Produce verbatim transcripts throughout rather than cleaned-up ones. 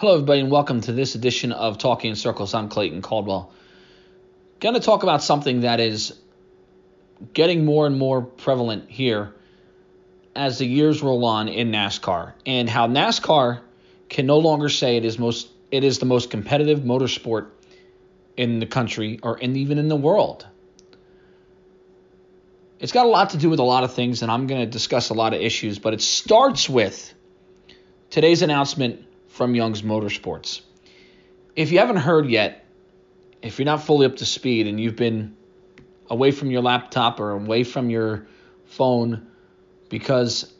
Hello everybody and welcome to this edition of Talking in Circles. I'm Clayton Caldwell. Going to talk about something that is getting more and more prevalent here as the years roll on in NASCAR, and how NASCAR can no longer say it is most it is the most competitive motorsport in the country or in, even in the world. It's got a lot to do with a lot of things, and I'm going to discuss a lot of issues, but it starts with today's announcement from Young's Motorsports. If you haven't heard yet, if you're not fully up to speed and you've been away from your laptop or away from your phone because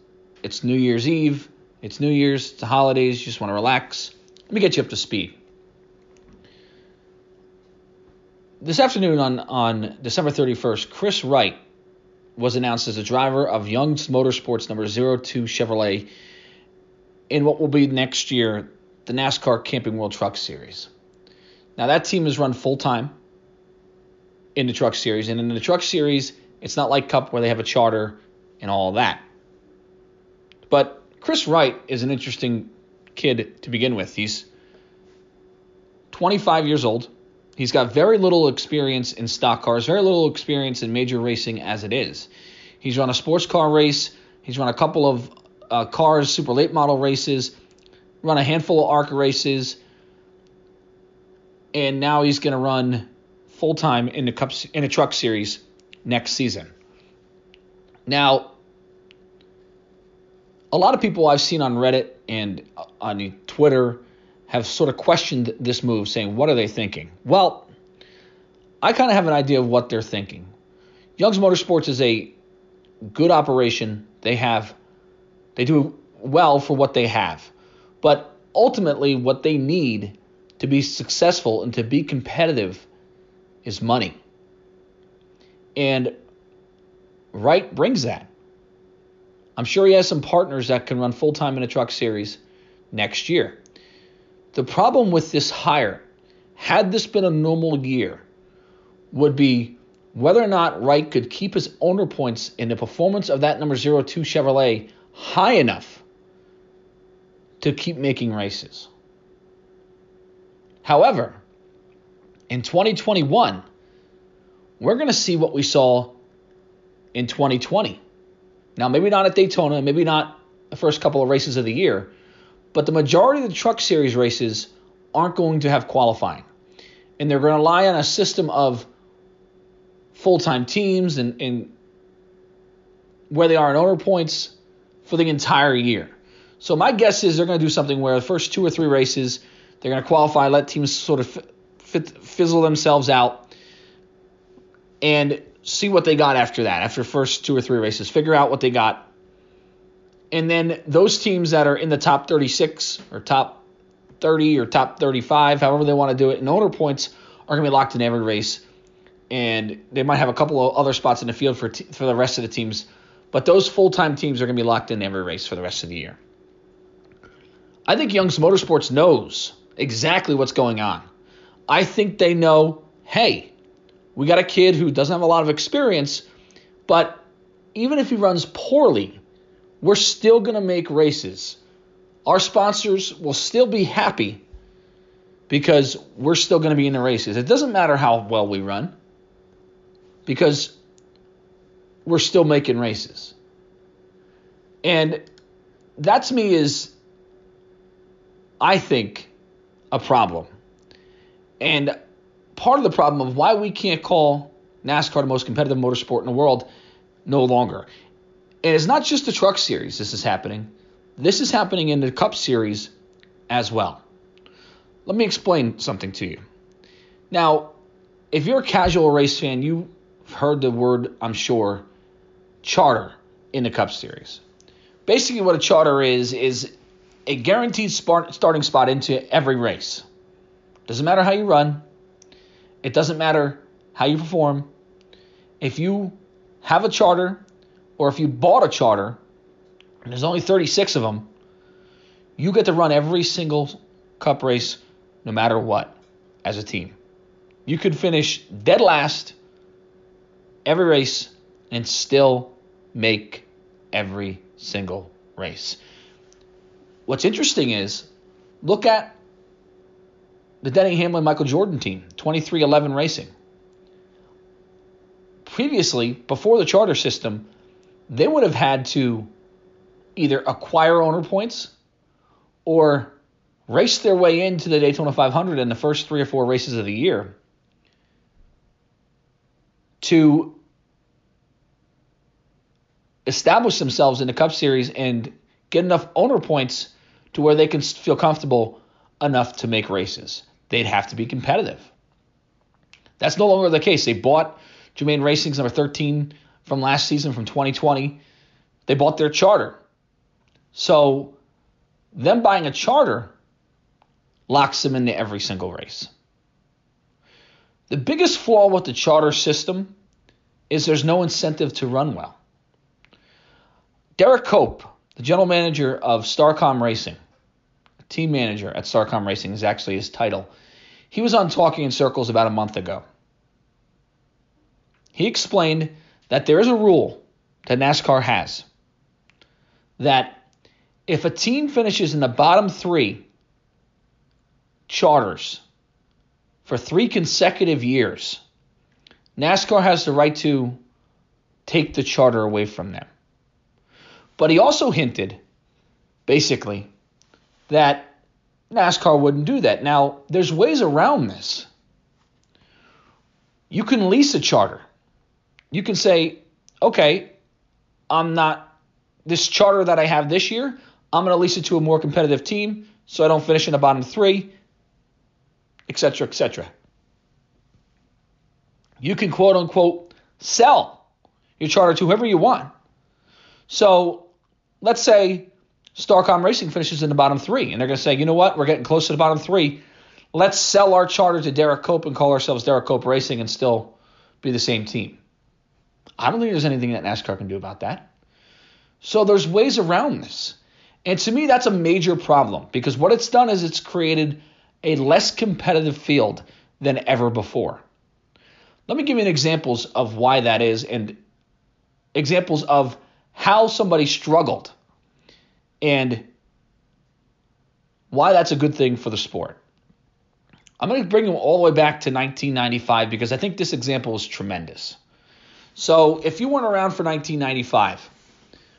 it's New Year's Eve, it's New Year's, it's the holidays, you just want to relax, let me get you up to speed. This afternoon on, on December thirty-first, Chris Wright was announced as the driver of Young's Motorsports number zero two Chevrolet in what will be next year, the NASCAR Camping World Truck Series. Now, that team is run full-time in the Truck Series. And in the Truck Series, it's not like Cup where they have a charter and all that. But Chris Wright is an interesting kid to begin with. He's twenty-five years old. He's got very little experience in stock cars, very little experience in major racing as it is. He's run a sports car race. He's run a couple of Uh, cars, super late model races, run a handful of ARCA races, and now he's going to run full-time in the cup, in the Truck Series next season. Now, a lot of people I've seen on Reddit and on Twitter have sort of questioned this move, saying, what are they thinking? Well, I kind of have an idea of what they're thinking. Young's Motorsports is a good operation. They have They do well for what they have. But ultimately, what they need to be successful and to be competitive is money. And Wright brings that. I'm sure he has some partners that can run full-time in a Truck Series next year. The problem with this hire, had this been a normal year, would be whether or not Wright could keep his owner points in the performance of that number zero two Chevrolet high enough to keep making races. However, in twenty twenty-one, we're going to see what we saw in twenty twenty. Now, maybe not at Daytona, maybe not the first couple of races of the year, but the majority of the Truck Series races aren't going to have qualifying. And they're going to rely on a system of full-time teams and, and where they are in owner points for the entire year. So my guess is they're going to do something where the first two or three races, they're going to qualify, let teams sort of fit, fizzle themselves out, and see what they got after that, after the first two or three races. Figure out what they got. And then those teams that are in the top thirty-six or top thirty or top thirty-five, however they want to do it, in owner points are going to be locked in every race. And they might have a couple of other spots in the field for, t- for the rest of the teams. But those full-time teams are going to be locked in every race for the rest of the year. I think Young's Motorsports knows exactly what's going on. I think they know, hey, we got a kid who doesn't have a lot of experience, but even if he runs poorly, we're still going to make races. Our sponsors will still be happy because we're still going to be in the races. It doesn't matter how well we run because we're still making races. And that to me is, I think, a problem. And part of the problem of why we can't call NASCAR the most competitive motorsport in the world no longer. And it's not just the Truck Series this is happening. This is happening in the Cup Series as well. Let me explain something to you. Now, if you're a casual race fan, you've heard the word, I'm sure, charter in the Cup Series. Basically what a charter is, is a guaranteed start, starting spot into every race. Doesn't matter how you run. It doesn't matter how you perform. If you have a charter or if you bought a charter, and there's only thirty-six of them, you get to run every single Cup race no matter what as a team. You could finish dead last every race and still make every single race. What's interesting is, look at the Denny Hamlin Michael Jordan team, twenty-three X I Racing. Previously, before the charter system, they would have had to either acquire owner points or race their way into the Daytona five hundred in the first three or four races of the year to establish themselves in the Cup Series and get enough owner points to where they can feel comfortable enough to make races. They'd have to be competitive. That's no longer the case. They bought Germain Racing's number thirteen from last season, from twenty twenty. They bought their charter. So them buying a charter locks them into every single race. The biggest flaw with the charter system is there's no incentive to run well. Derek Cope, the general manager of Starcom Racing, team manager at Starcom Racing is actually his title. He was on Talking in Circles about a month ago. He explained that there is a rule that NASCAR has that if a team finishes in the bottom three charters for three consecutive years, NASCAR has the right to take the charter away from them. But he also hinted, basically, that NASCAR wouldn't do that. Now, there's ways around this. You can lease a charter. You can say, okay, I'm not, this charter that I have this year, I'm going to lease it to a more competitive team so I don't finish in the bottom three, et cetera, et cetera. You can, quote, unquote, sell your charter to whoever you want. So let's say Starcom Racing finishes in the bottom three, and they're going to say, you know what, we're getting close to the bottom three. Let's sell our charter to Derek Cope and call ourselves Derek Cope Racing and still be the same team. I don't think there's anything that NASCAR can do about that. So there's ways around this. And to me, that's a major problem because what it's done is it's created a less competitive field than ever before. Let me give you examples of why that is and examples of how somebody struggled and why that's a good thing for the sport. I'm going to bring them all the way back to nineteen ninety-five because I think this example is tremendous. So if you weren't around for nineteen ninety-five,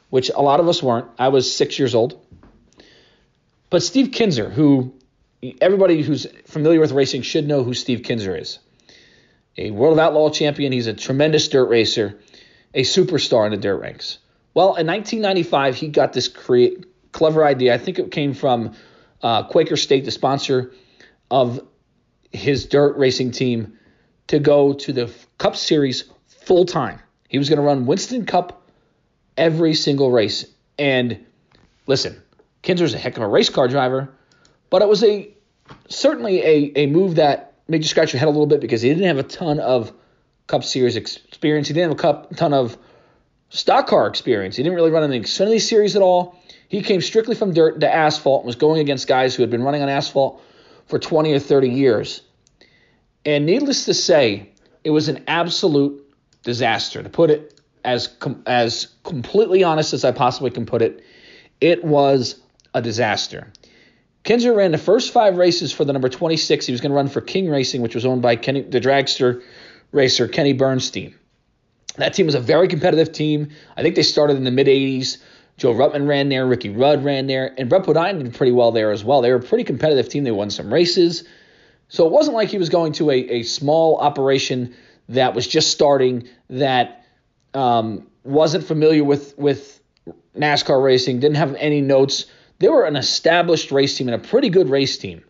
which a lot of us weren't, I was six years old, but Steve Kinser, who everybody who's familiar with racing should know who Steve Kinser is. A World of Outlaw champion. He's a tremendous dirt racer, a superstar in the dirt ranks. Well, in nineteen ninety-five, he got this cre- clever idea. I think it came from uh, Quaker State, the sponsor of his dirt racing team, to go to the Cup Series full time. He was going to run Winston Cup every single race. And listen, Kinser's a heck of a race car driver, but it was a certainly a, a move that made you scratch your head a little bit because he didn't have a ton of Cup Series experience. He didn't have a cup, ton of stock car experience. He didn't really run in the Xfinity Series at all. He came strictly from dirt to asphalt and was going against guys who had been running on asphalt for twenty or thirty years. And needless to say, it was an absolute disaster. To put it as com- as completely honest as I possibly can put it, it was a disaster. Kinser ran the first five races for the number twenty-six. He was going to run for King Racing, which was owned by Kenny, the dragster racer Kenny Bernstein. That team was a very competitive team. I think they started in the mid-eighties. Joe Ruttman ran there. Ricky Rudd ran there. And Brett Bodine did pretty well there as well. They were a pretty competitive team. They won some races. So it wasn't like he was going to a, a small operation that was just starting, that um, wasn't familiar with, with NASCAR racing, didn't have any notes. They were an established race team and a pretty good race team.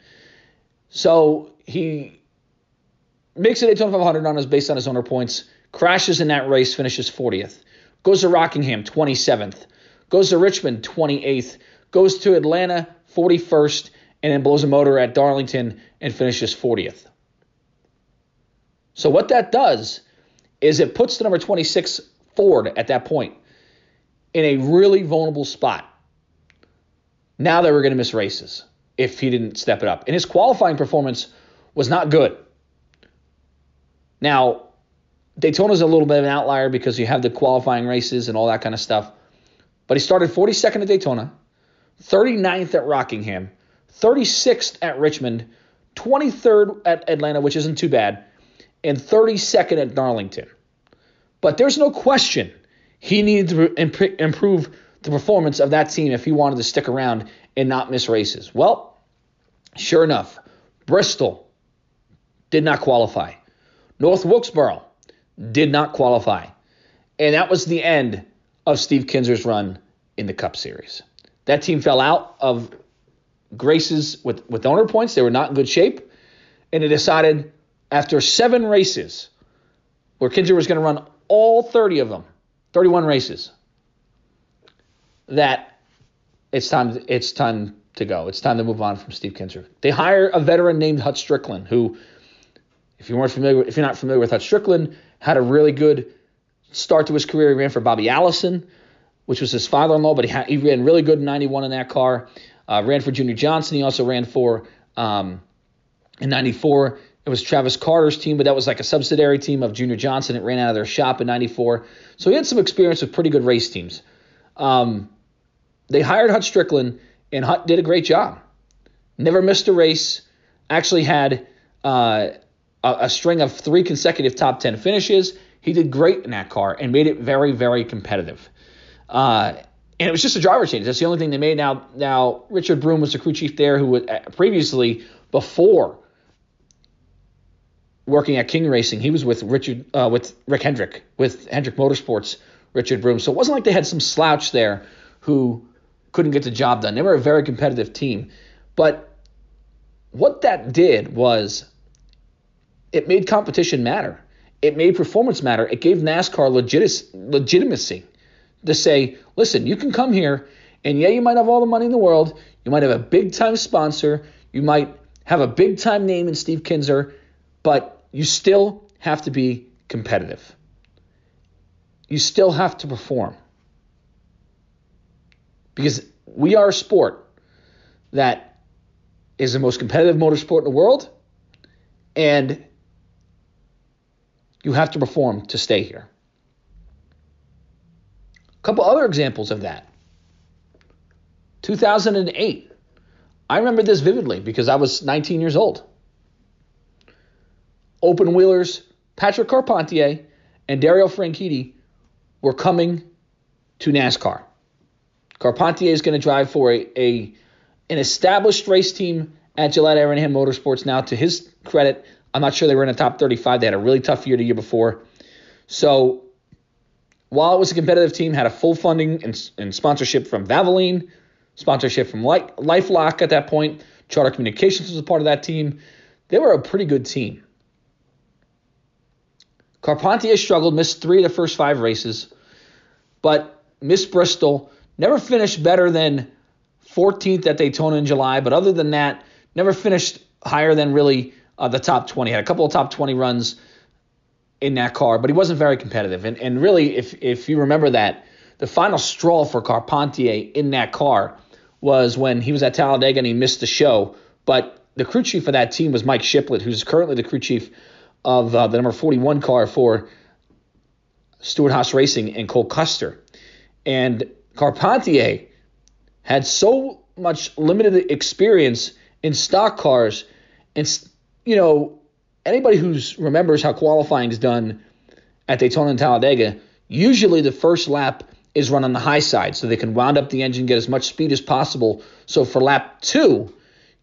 So he makes a Daytona five hundred on us based on his owner points, crashes in that race, finishes fortieth. Goes to Rockingham, twenty-seventh. Goes to Richmond, twenty-eighth. Goes to Atlanta, forty-first. And then blows a motor at Darlington and finishes fortieth. So what that does is it puts the number twenty-six Ford at that point in a really vulnerable spot. Now they were going to miss races if he didn't step it up. And his qualifying performance was not good. Now, Daytona's a little bit of an outlier because you have the qualifying races and all that kind of stuff. But he started forty-second at Daytona, thirty-ninth at Rockingham, thirty-sixth at Richmond, twenty-third at Atlanta, which isn't too bad, and thirty-second at Darlington. But there's no question he needed to imp- improve the performance of that team if he wanted to stick around and not miss races. Well, sure enough, Bristol did not qualify. North Wilkesboro did not qualify. And that was the end of Steve Kinser's run in the Cup Series. That team fell out of races with, with owner points. They were not in good shape. And they decided after seven races where Kinser was going to run all thirty of them, thirty-one races, that it's time, it's time to go. It's time to move on from Steve Kinser. They hire a veteran named Hut Stricklin, who, if you weren't familiar, if you're not familiar with Hut Stricklin, had a really good start to his career. He ran for Bobby Allison, which was his father-in-law, but he, ha- he ran really good in ninety-one in that car. Uh, ran for Junior Johnson. He also ran for, um, in ninety-four, it was Travis Carter's team, but that was like a subsidiary team of Junior Johnson. It ran out of their shop in ninety-four. So he had some experience with pretty good race teams. Um, they hired Hut Stricklin, and Hut did a great job. Never missed a race. Actually had uh, a, a string of three consecutive top ten finishes. He did great in that car and made it very, very competitive. Uh, and it was just a driver change. That's the only thing they made. Now, now Richard Broome was the crew chief there, who was previously, before working at King Racing, he was with Richard uh, with Rick Hendrick, with Hendrick Motorsports, Richard Broome. So it wasn't like they had some slouch there who couldn't get the job done. They were a very competitive team. But what that did was it made competition matter. It made performance matter. It gave NASCAR legit- legitimacy to say, listen, you can come here, and yeah, you might have all the money in the world. You might have a big-time sponsor. You might have a big-time name in Steve Kinser, but you still have to be competitive. You still have to perform. Because we are a sport that is the most competitive motorsport in the world, and you have to perform to stay here. A couple other examples of that. two thousand eight. I remember this vividly because I was nineteen years old. Open wheelers Patrick Carpentier and Dario Franchitti were coming to NASCAR. Carpentier is going to drive for a, a an established race team at Gillette Evernham Motorsports now. To his credit, I'm not sure they were in the top thirty-five. They had a really tough year the year before. So while it was a competitive team, had a full funding and, and sponsorship from Valvoline, sponsorship from Life, LifeLock at that point. Charter Communications was a part of that team. They were a pretty good team. Carpentier struggled, missed three of the first five races, but missed Bristol. Never finished better than fourteenth at Daytona in July, but other than that, never finished higher than really uh, the top twenty. Had a couple of top twenty runs in that car, but he wasn't very competitive. And and really, if if you remember that, the final straw for Carpentier in that car was when he was at Talladega and he missed the show. But the crew chief of that team was Mike Shiplett, who's currently the crew chief of uh, the number forty-one car for Stewart Haas Racing and Cole Custer. And Carpentier had so much limited experience in stock cars, and, you know, anybody who remembers how qualifying is done at Daytona and Talladega, usually the first lap is run on the high side so they can wound up the engine, get as much speed as possible. So for lap two,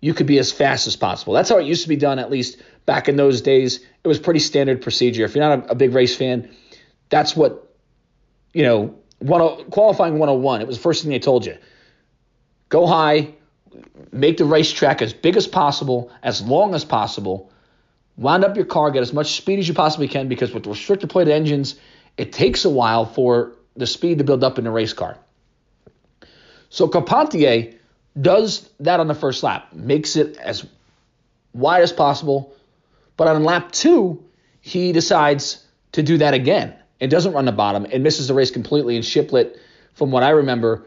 you could be as fast as possible. That's how it used to be done, at least back in those days. It was pretty standard procedure. If you're not a, a big race fan, that's what, you know, One, qualifying one oh one, it was the first thing they told you. Go high, make the racetrack as big as possible, as long as possible, wind up your car, get as much speed as you possibly can, because with restricted plate engines, it takes a while for the speed to build up in the race car. So Carpentier does that on the first lap, makes it as wide as possible, but on lap two, he decides to do that again. It doesn't run the bottom and misses the race completely. And Shiplett, from what I remember,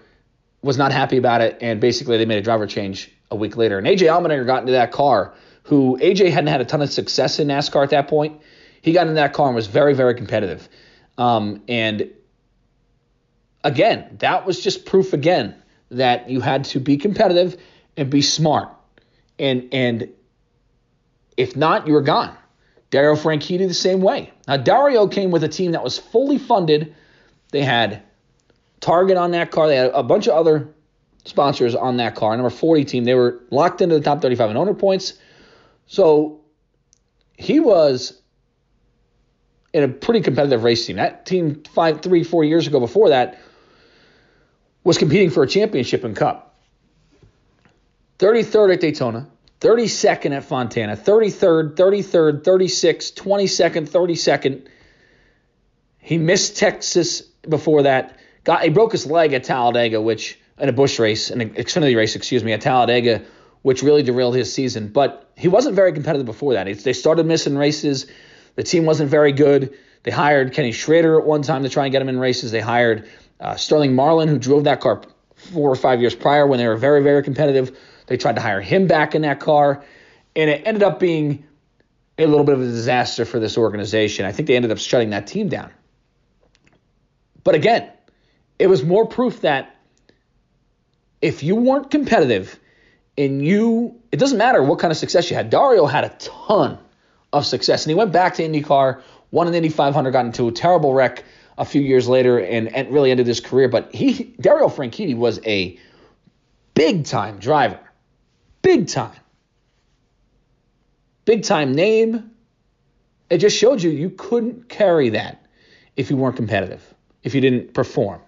was not happy about it. And basically, they made a driver change a week later. And A J Allmendinger got into that car, who A J hadn't had a ton of success in NASCAR at that point. He got into that car and was very, very competitive. Um, and again, that was just proof again that you had to be competitive and be smart. And and If not, you were gone. Dario Franchitti the same way. Now, Dario came with a team that was fully funded. They had Target on that car. They had a bunch of other sponsors on that car. Number forty team, they were locked into the top thirty-five in owner points. So he was in a pretty competitive race team. That team five, three, four years ago before that was competing for a championship and cup. thirty-third at Daytona, thirty-second at Fontana, thirty-third, thirty-third, thirty-sixth, twenty-second, thirty-second. He missed Texas before that. Got, he broke his leg at Talladega, which in a Busch race, an Xfinity race, excuse me, at Talladega, which really derailed his season. But he wasn't very competitive before that. It's, they started missing races. The team wasn't very good. They hired Kenny Schrader at one time to try and get him in races. They hired uh, Sterling Marlin, who drove that car four or five years prior when they were very, very competitive. They tried to hire him back in that car, and it ended up being a little bit of a disaster for this organization. I think they ended up shutting that team down. But again, it was more proof that if you weren't competitive and you – it doesn't matter what kind of success you had. Dario had a ton of success, and he went back to IndyCar, won an Indy five hundred, got into a terrible wreck a few years later, and, and really ended his career. But he Dario Franchitti was a big-time driver, big-time, big-time name. It just showed you you couldn't carry that if you weren't competitive, if you didn't perform.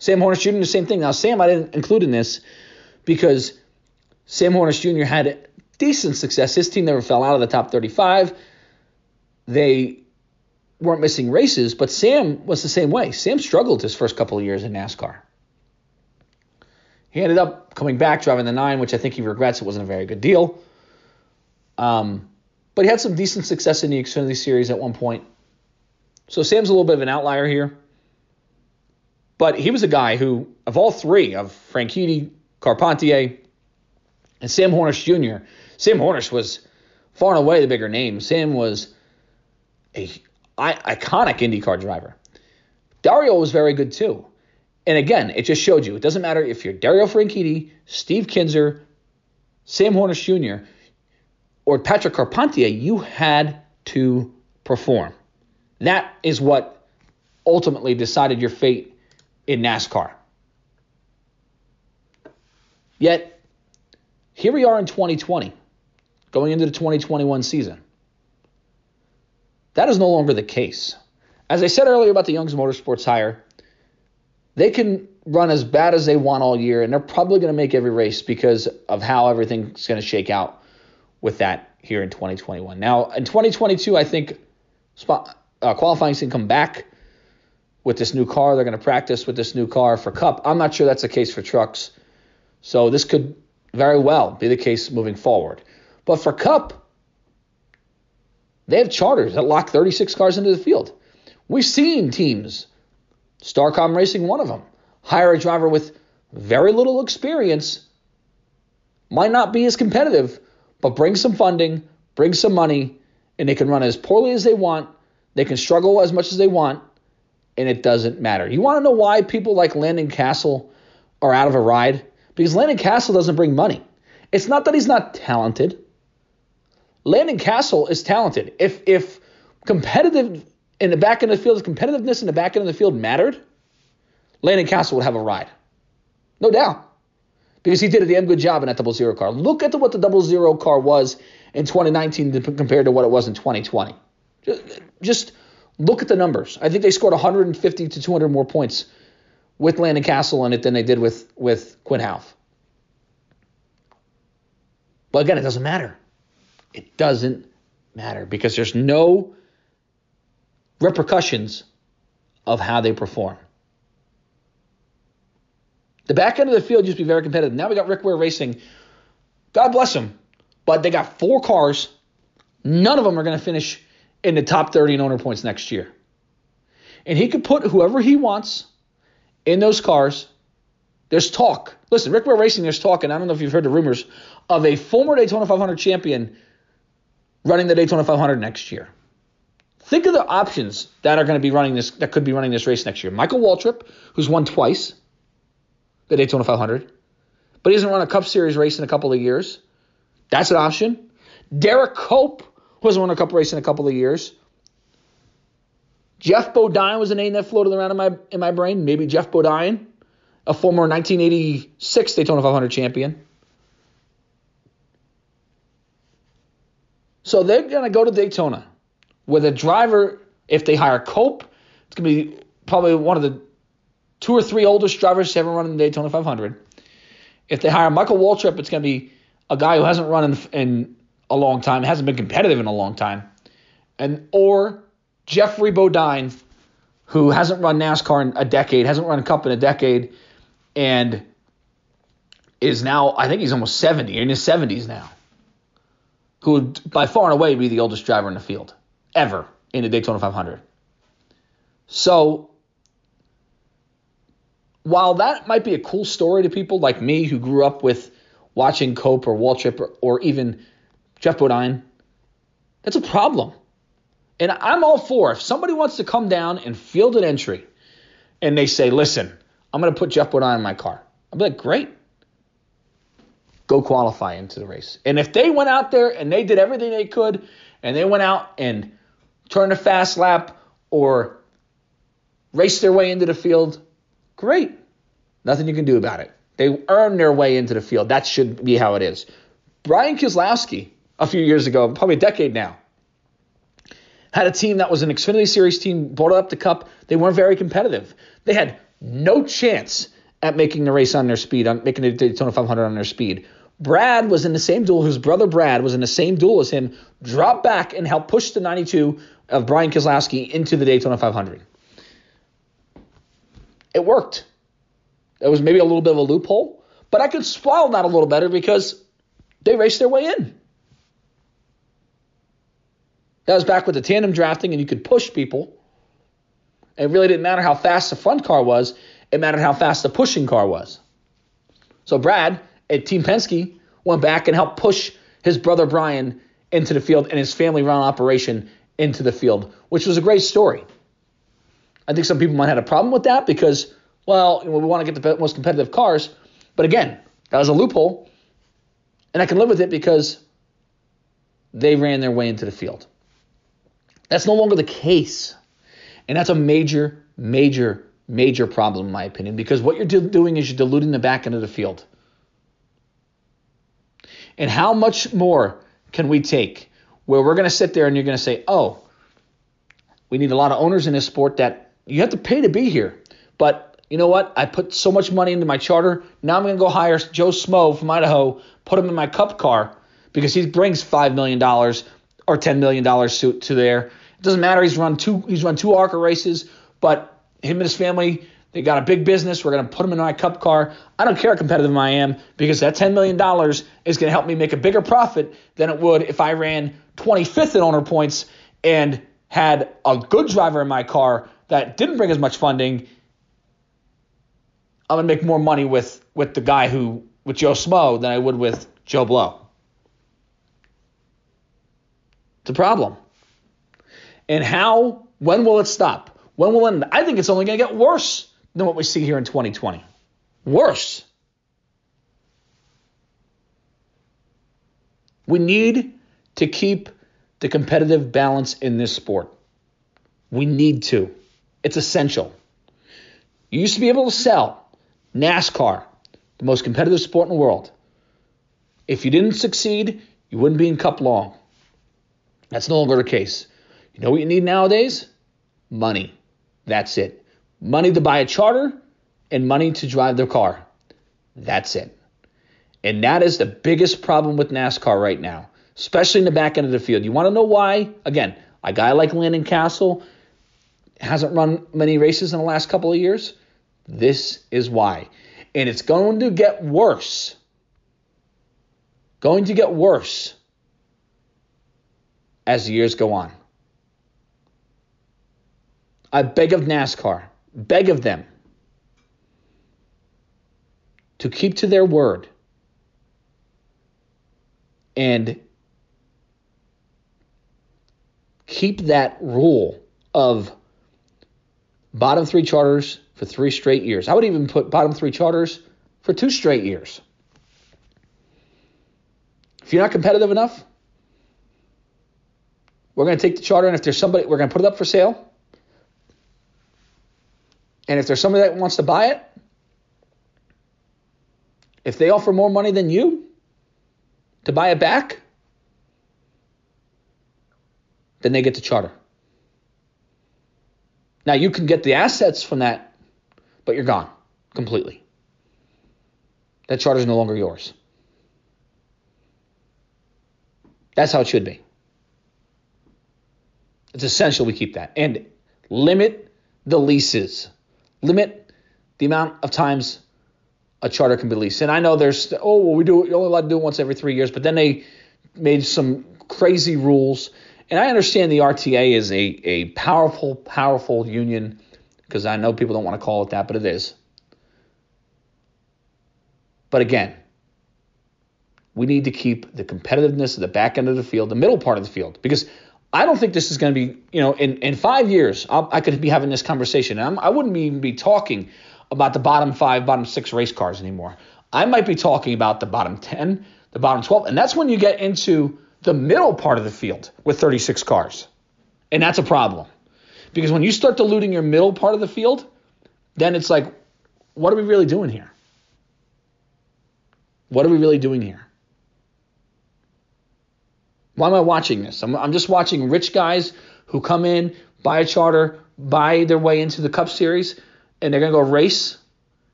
Sam Hornish Junior, the same thing. Now, Sam I didn't include in this because Sam Hornish Junior had decent success. His team never fell out of the top thirty-five. They weren't missing races, but Sam was the same way. Sam struggled his first couple of years in NASCAR. He ended up coming back, driving the nine, which I think he regrets. It wasn't a very good deal. Um, but he had some decent success in the Xfinity Series at one point. So Sam's a little bit of an outlier here. But he was a guy who, of all three, of Franchitti, Carpentier, and Sam Hornish Junior, Sam Hornish was far and away the bigger name. Sam was an iconic IndyCar driver. Dario was very good too. And again, it just showed you, it doesn't matter if you're Dario Franchitti, Steve Kinser, Sam Hornish Junior, or Patrick Carpentier, you had to perform. That is what ultimately decided your fate in NASCAR. Yet, here we are in twenty twenty, going into the twenty twenty-one season. That is no longer the case. As I said earlier about the Young's Motorsports hire, they can run as bad as they want all year, and they're probably going to make every race because of how everything's going to shake out with that here in twenty twenty-one. Now, in twenty twenty-two, I think spot, uh, qualifying's going to come back with this new car. They're going to practice with this new car for Cup. I'm not sure that's the case for trucks. So this could very well be the case moving forward. But for Cup, they have charters that lock thirty-six cars into the field. We've seen teams, Starcom Racing, one of them, hire a driver with very little experience, might not be as competitive, but bring some funding, bring some money, and they can run as poorly as they want. They can struggle as much as they want. And it doesn't matter. You want to know why people like Landon Cassill are out of a ride? Because Landon Cassill doesn't bring money. It's not that he's not talented. Landon Cassill is talented. If if competitive in the back end of the field, if competitiveness in the back end of the field mattered, Landon Cassill would have a ride. No doubt. Because he did a damn good job in that double zero car. Look at the, what the double zero car was in twenty nineteen compared to what it was in twenty twenty. Just... just Look at the numbers. I think they scored one hundred fifty to two hundred more points with Landon Cassill in it than they did with, with Quinn Halph. But again, it doesn't matter. It doesn't matter because there's no repercussions of how they perform. The back end of the field used to be very competitive. Now we got Rick Ware Racing. God bless them. But they got four cars. None of them are going to finish in the top thirty in owner points next year. And he could put whoever he wants in those cars. There's talk. Listen, Rick Ware Racing, there's talk, and I don't know if you've heard the rumors, of a former Daytona five hundred champion running the Daytona five hundred next year. Think of the options that are going to be running this, that could be running this race next year. Michael Waltrip, who's won twice the Daytona five hundred, but he hasn't run a Cup Series race in a couple of years. That's an option. Derek Cope wasn't won a Cup race in a couple of years. Geoff Bodine was a name that floated around in my in my brain. Maybe Geoff Bodine, a former nineteen eighty-six Daytona five hundred champion. So they're going to go to Daytona with a driver. If they hire Cope, it's going to be probably one of the two or three oldest drivers to ever run in the Daytona five hundred. If they hire Michael Waltrip, it's going to be a guy who hasn't run in, in a long time, hasn't been competitive in a long time. and Or Jeffrey Bodine, who hasn't run NASCAR in a decade, hasn't run a Cup in a decade, and is now, I think he's almost seventy, in his seventies now, who would by far and away be the oldest driver in the field ever in the Daytona five hundred. So while that might be a cool story to people like me who grew up with watching Cope or Waltrip or, or even Geoff Bodine, that's a problem. And I'm all for if somebody wants to come down and field an entry and they say, listen, I'm going to put Geoff Bodine in my car. I'll be like, great. Go qualify into the race. And if they went out there and they did everything they could and they went out and turned a fast lap or raced their way into the field, great. Nothing you can do about it. They earned their way into the field. That should be how it is. Brian Keselowski, a few years ago, probably a decade now, had a team that was an Xfinity Series team, brought up the Cup. They weren't very competitive. They had no chance at making the race on their speed, on making the Daytona five hundred on their speed. Brad was in the same duel. His brother Brad was in the same duel as him. Dropped back and helped push the ninety-two of Brian Keselowski into the Daytona five hundred. It worked. It was maybe a little bit of a loophole, but I could swallow that a little better because they raced their way in. That was back with the tandem drafting, and you could push people. It really didn't matter how fast the front car was. It mattered how fast the pushing car was. So Brad at Team Penske went back and helped push his brother Brian into the field and his family run operation into the field, which was a great story. I think some people might have a problem with that because, well, we want to get the most competitive cars. But again, that was a loophole, and I can live with it because they ran their way into the field. That's no longer the case, and that's a major, major, major problem in my opinion, because what you're doing is you're diluting the back end of the field. And how much more can we take where we're going to sit there and you're going to say, oh, we need a lot of owners in this sport that you have to pay to be here. But you know what? I put so much money into my charter. Now I'm going to go hire Joe Smo from Idaho, put him in my Cup car because he brings five million dollars or ten million dollars to, to there. It doesn't matter. He's run two, he's run two ARCA races, but him and his family, they got a big business. We're going to put him in my Cup car. I don't care how competitive I am because that ten million dollars is going to help me make a bigger profit than it would if I ran twenty-fifth in owner points and had a good driver in my car that didn't bring as much funding. I'm going to make more money with, with the guy who, with Joe Smo, than I would with Joe Blow. It's a problem. And how, when will it stop? When will it end? I think it's only going to get worse than what we see here in twenty twenty. Worse. We need to keep the competitive balance in this sport. We need to. It's essential. You used to be able to sell NASCAR, the most competitive sport in the world. If you didn't succeed, you wouldn't be in Cup long. That's no longer the case. You know what you need nowadays? Money. That's it. Money to buy a charter and money to drive their car. That's it. And that is the biggest problem with NASCAR right now, especially in the back end of the field. You want to know why? Again, a guy like Landon Cassill hasn't run many races in the last couple of years. This is why. And it's going to get worse. Going to get worse as the years go on. I beg of NASCAR, beg of them to keep to their word and keep that rule of bottom three charters for three straight years. I would even put bottom three charters for two straight years. If you're not competitive enough, We're going to take the charter, and if there's somebody, we're going to put it up for sale. And if there's somebody that wants to buy it, if they offer more money than you to buy it back, then they get the charter. Now, you can get the assets from that, but you're gone completely. That charter is no longer yours. That's how it should be. It's essential we keep that. And limit the leases. Limit the amount of times a charter can be leased. And I know there's, oh, well, we do, you're only allowed to do it once every three years. But then they made some crazy rules. And I understand the R T A is a, a powerful, powerful union, because I know people don't want to call it that, but it is. But again, we need to keep the competitiveness of the back end of the field, the middle part of the field, because I don't think this is going to be, you know, in, in five years, I'll, I could be having this conversation. And I'm, I wouldn't even be talking about the bottom five, bottom six race cars anymore. I might be talking about the bottom ten, the bottom twelve, and that's when you get into the middle part of the field with thirty-six cars. And that's a problem. Because when you start diluting your middle part of the field, then it's like, what are we really doing here? What are we really doing here? Why am I watching this? I'm, I'm just watching rich guys who come in, buy a charter, buy their way into the Cup Series, and they're going to go race,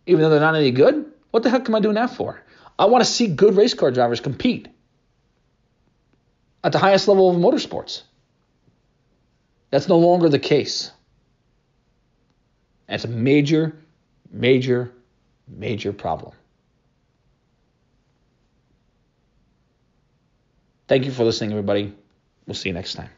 even though they're not any good? What the heck am I doing that for? I want to see good race car drivers compete at the highest level of motorsports. That's no longer the case. That's a major, major, major problem. Thank you for listening, everybody. We'll see you next time.